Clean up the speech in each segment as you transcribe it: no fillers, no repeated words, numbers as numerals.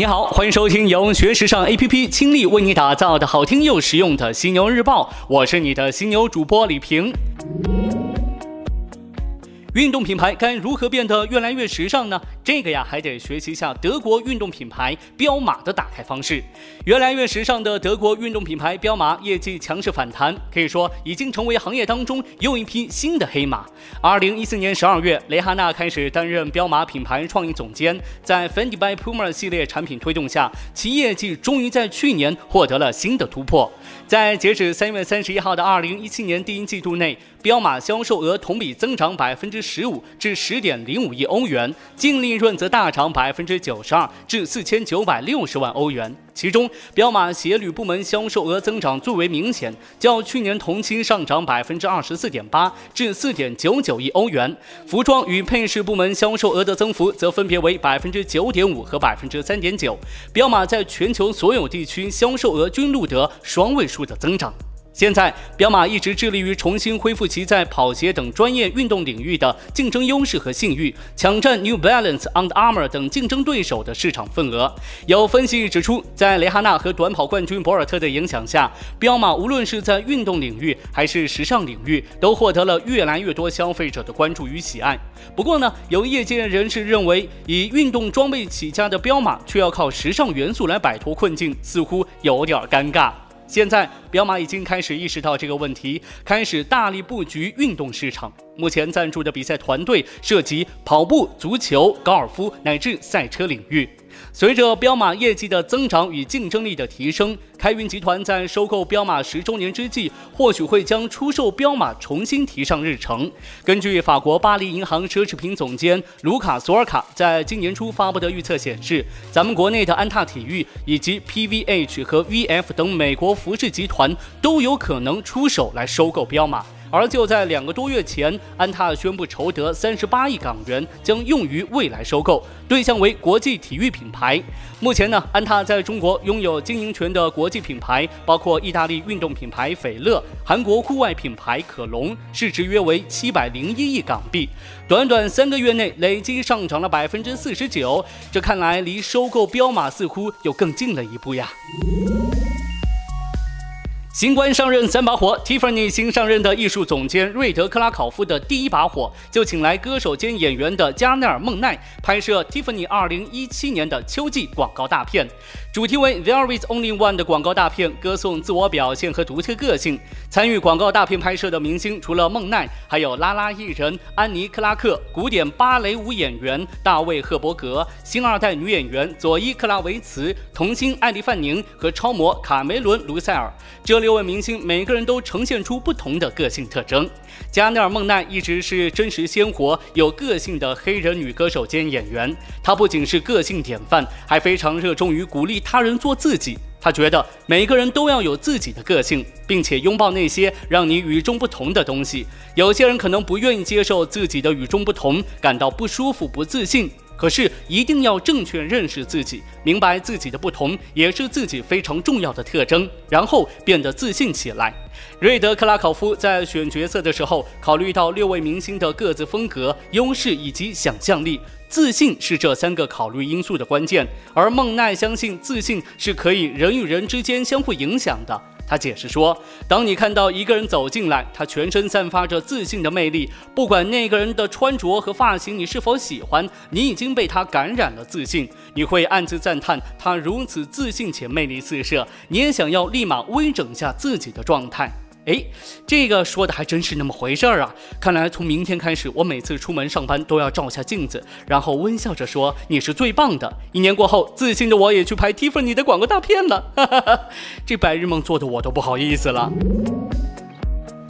你好，欢迎收听由学时尚 APP 倾力为你打造的好听又实用的犀牛日报，我是你的犀牛主播李平。运动品牌该如何变得越来越时尚呢？这个呀，还得学习一下德国运动品牌彪马的打开方式。越来越时尚的德国运动品牌彪马业绩强势反弹，可以说已经成为行业当中又一匹新的黑马。2014年12月，雷哈娜开始担任彪马品牌创意总监，在 Fendi by Puma 系列产品推动下，其业绩终于在去年获得了新的突破。在截止3月31号的2017年第一季度内，彪马销售额同比增长15%至10.05亿欧元，净利润则大涨92%至4960万欧元。其中，彪马鞋履部门销售额增长最为明显，较去年同期上涨24.8%至4.99亿欧元。服装与配饰部门销售额的增幅则分别为9.5%和3.9%。彪马在全球所有地区销售额均录得双位数的增长。现在，彪马一直致力于重新恢复其在跑鞋等专业运动领域的竞争优势和信誉，抢占 New Balance、Under Armor 等竞争对手的市场份额。有分析指出，在雷哈娜和短跑冠军博尔特的影响下，彪马无论是在运动领域还是时尚领域，都获得了越来越多消费者的关注与喜爱。不过呢，有业界人士认为，以运动装备起家的彪马却要靠时尚元素来摆脱困境，似乎有点尴尬。现在，彪马已经开始意识到这个问题，开始大力布局运动市场。目前赞助的比赛团队涉及跑步、足球、高尔夫乃至赛车领域。随着彪马业绩的增长与竞争力的提升，开云集团在收购彪马10周年之际，或许会将出售彪马重新提上日程。根据法国巴黎银行奢侈品总监卢卡·索尔卡在今年初发布的预测显示，咱们国内的安踏体育以及 PVH 和 VF 等美国服饰集团都有可能出手来收购彪马。而就在2个多月前，安踏宣布筹得38亿港元，将用于未来收购，对象为国际体育品牌。目前呢，安踏在中国拥有经营权的国际品牌包括意大利运动品牌斐乐、韩国户外品牌可龙，市值约为701亿港币。短短3个月内累计上涨了49%，这看来离收购彪马似乎又更近了一步呀。新官上任3把火， Tiffany 新上任的艺术总监瑞德克拉考夫的第1把火就请来歌手兼演员的加奈尔孟奈拍摄 Tiffany 2017年的秋季广告大片，主题为 There is only one 的广告大片歌颂自我表现和独特个性。参与广告大片拍摄的明星除了孟奈，还有拉拉艺人安妮克拉克、古典芭蕾舞演员大卫赫伯格、新2代女演员佐伊克拉维茨、童星艾莉范宁和超模卡梅伦卢塞尔。6位明星每个人都呈现出不同的个性特征。加奈尔·孟奈一直是真实鲜活有个性的黑人女歌手兼演员，她不仅是个性典范，还非常热衷于鼓励他人做自己。她觉得每个人都要有自己的个性，并且拥抱那些让你与众不同的东西。有些人可能不愿意接受自己的与众不同，感到不舒服、不自信，可是一定要正确认识自己，明白自己的不同也是自己非常重要的特征，然后变得自信起来。瑞德克拉考夫在选角色的时候，考虑到6位明星的各自风格、优势以及想象力，自信是这3个考虑因素的关键。而孟奈相信自信是可以人与人之间相互影响的。他解释说，当你看到一个人走进来，他全身散发着自信的魅力，不管那个人的穿着和发型你是否喜欢，你已经被他感染了自信，你会暗自赞叹他如此自信且魅力四射，你也想要立马微整下自己的状态。这个说的还真是那么回事啊！看来从明天开始，我每次出门上班都要照下镜子，然后微笑着说你是最棒的。1年过后，自信的我也去拍 Tiffany 的广告大片了，哈哈哈！这白日梦做的我都不好意思了。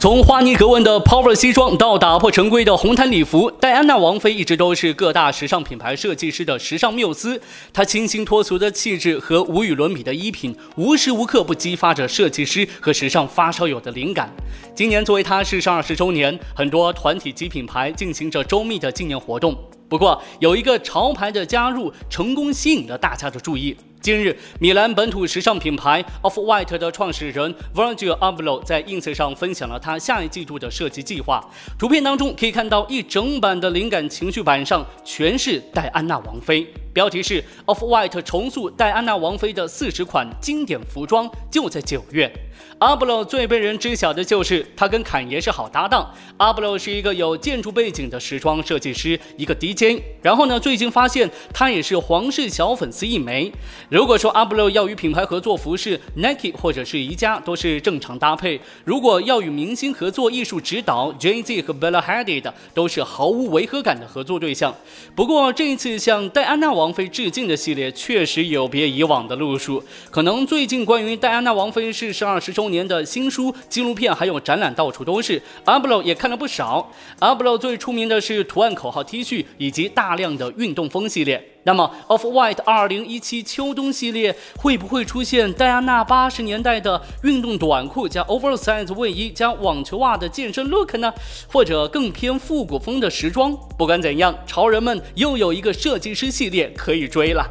从花呢格纹的 Power 西装到打破常规的红毯礼服，戴安娜王妃一直都是各大时尚品牌设计师的时尚缪斯。她清新脱俗的气质和无与伦比的衣品，无时无刻不激发着设计师和时尚发烧友的灵感。今年作为她逝世20周年，很多团体及品牌进行着周密的纪念活动。不过，有一个潮牌的加入，成功吸引了大家的注意。近日，米兰本土时尚品牌 Off-White 的创始人 Virgil Abloh 在 Ins 上分享了他下一季度的设计计划。图片当中可以看到，一整版的灵感情绪板上全是戴安娜王妃。标题是 Off-White 重塑戴安娜王妃的40款经典服装，就在9月。Abloh 最被人知晓的就是他跟侃爷是好搭档。Abloh 是一个有建筑背景的时装设计师，一个 DJ。然后呢，最近发现他也是皇室小粉丝一枚。如果说 Abloh 要与品牌合作服饰 ，Nike 或者是宜家都是正常搭配；如果要与明星合作艺术指导 ，Jay Z 和 Bella Hadid 都是毫无违和感的合作对象。不过这一次向戴安娜王妃致敬的系列确实有别以往的路数，可能最近关于戴安娜王妃逝世20周年的新书、纪录片还有展览到处都是 ，Abloh 也看了不少。Abloh 最出名的是图案口号 T 恤以及大量的运动风系列。那么 Off-White 2017秋冬系列会不会出现戴安娜80年代的运动短裤加 oversize 卫衣加网球袜的健身 look 呢？或者更偏复古风的时装？不管怎样，潮人们又有一个设计师系列可以追了。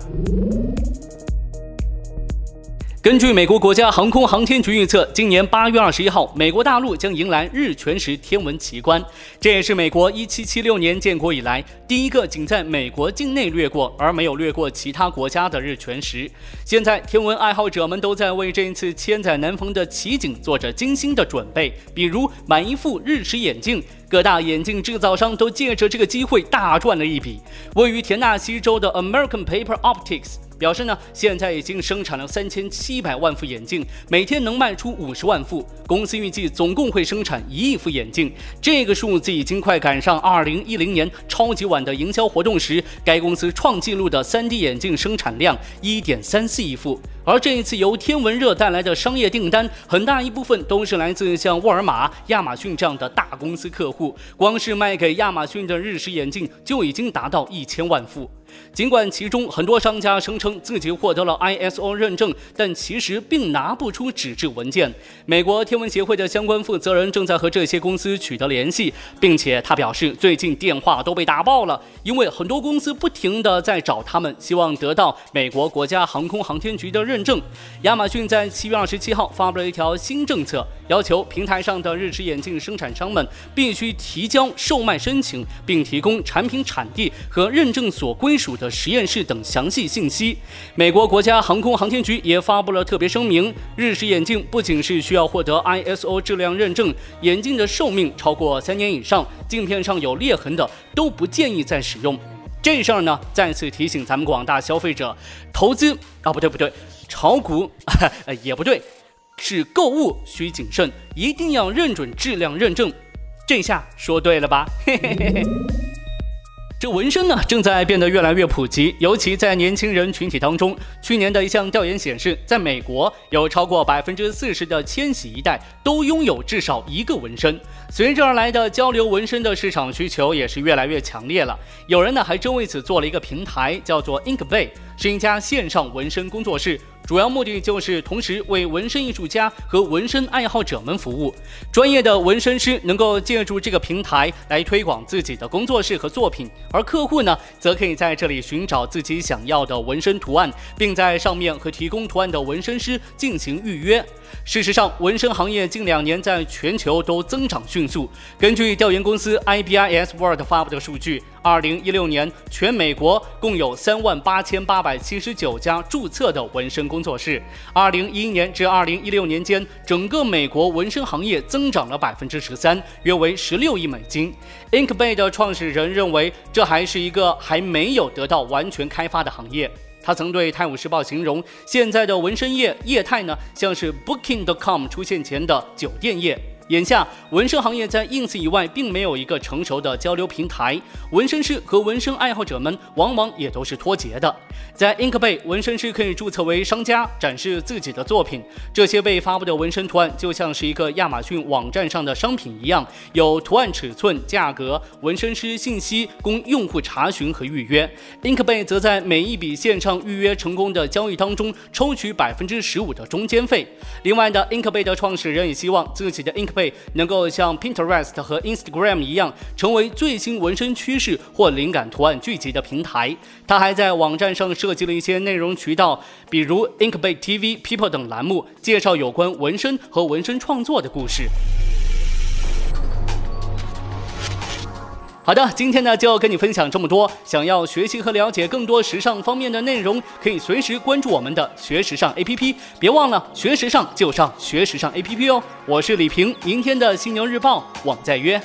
根据美国国家航空航天局预测，今年8月21号，美国大陆将迎来日全食天文奇观。这也是美国1776年建国以来第一个仅在美国境内掠过而没有掠过其他国家的日全食。现在，天文爱好者们都在为这一次千载难逢的奇景做着精心的准备，比如买一副日食眼镜。各大眼镜制造商都借着这个机会大赚了一笔。位于田纳西州的 American Paper Optics 表示呢，现在已经生产了3700万副眼镜，每天能卖出50万副。公司预计总共会生产1亿副眼镜，这个数字已经快赶上2010年超级碗的营销活动时，该公司创纪录的 3D 眼镜生产量 1.34 亿副。而这一次由天文热带来的商业订单，很大一部分都是来自像沃尔玛、亚马逊这样的大公司客户。光是卖给亚马逊的日食眼镜就已经达到1000万副。尽管其中很多商家声称自己获得了 ISO 认证，但其实并拿不出纸质文件。美国天文协会的相关负责人正在和这些公司取得联系，并且他表示，最近电话都被打爆了，因为很多公司不停地在找他们，希望得到美国国家航空航天局的认证。亚马逊在7月27号发布了一条新政策，要求平台上的日食眼镜生产商们必须提交售卖申请，并提供产品产地和认证所归属的实验室等详细信息。美国国家航空航天局也发布了特别声明，日食眼镜不仅是需要获得 ISO 质量认证，眼镜的寿命超过3年以上，镜片上有裂痕的都不建议再使用。这事儿呢，再次提醒咱们广大消费者，投资啊，不对，炒股也不对，是购物需谨慎，一定要认准质量认证。这下说对了吧？这纹身呢，正在变得越来越普及，尤其在年轻人群体当中。去年的一项调研显示，在美国有超过40%的千禧一代都拥有至少1个纹身。随之而来的交流纹身的市场需求也是越来越强烈了。有人呢还真为此做了一个平台，叫做 Inkway， 是一家线上纹身工作室。主要目的就是同时为纹身艺术家和纹身爱好者们服务。专业的纹身师能够借助这个平台来推广自己的工作室和作品，而客户呢，则可以在这里寻找自己想要的纹身图案，并在上面和提供图案的纹身师进行预约。事实上，纹身行业近2年在全球都增长迅速。根据调研公司 IBIS World 发布的数据，2016年全美国共有38879家注册的纹身工作室，2011年至2016年间，整个美国纹身行业增长了13%，约为16亿美金。Inkway 的创始人认为，这还是一个还没有得到完全开发的行业。他曾对《泰晤士报》形容，现在的纹身业态呢，像是 Booking.com 出现前的酒店业。眼下，纹身行业在 ins 以外，并没有一个成熟的交流平台，纹身师和纹身爱好者们往往也都是脱节的。在 Inkway， 纹身师可以注册为商家，展示自己的作品。这些被发布的纹身图案就像是一个亚马逊网站上的商品一样，有图案尺寸、价格、纹身师信息供用户查询和预约。Inkway 则在每一笔线上预约成功的交易当中抽取15%的中间费。另外的 Inkway 的创始人也希望自己的 Inkway能够像 Pinterest 和 Instagram 一样，成为最新纹身趋势或灵感图案聚集的平台。他还在网站上设计了一些内容渠道，比如 Inkway TV、People 等栏目，介绍有关纹身和纹身创作的故事。好的，今天呢就跟你分享这么多。想要学习和了解更多时尚方面的内容，可以随时关注我们的学时尚 APP， 别忘了学时尚就上学时尚 APP 哦。我是李平，明天的犀牛日报，我们再约。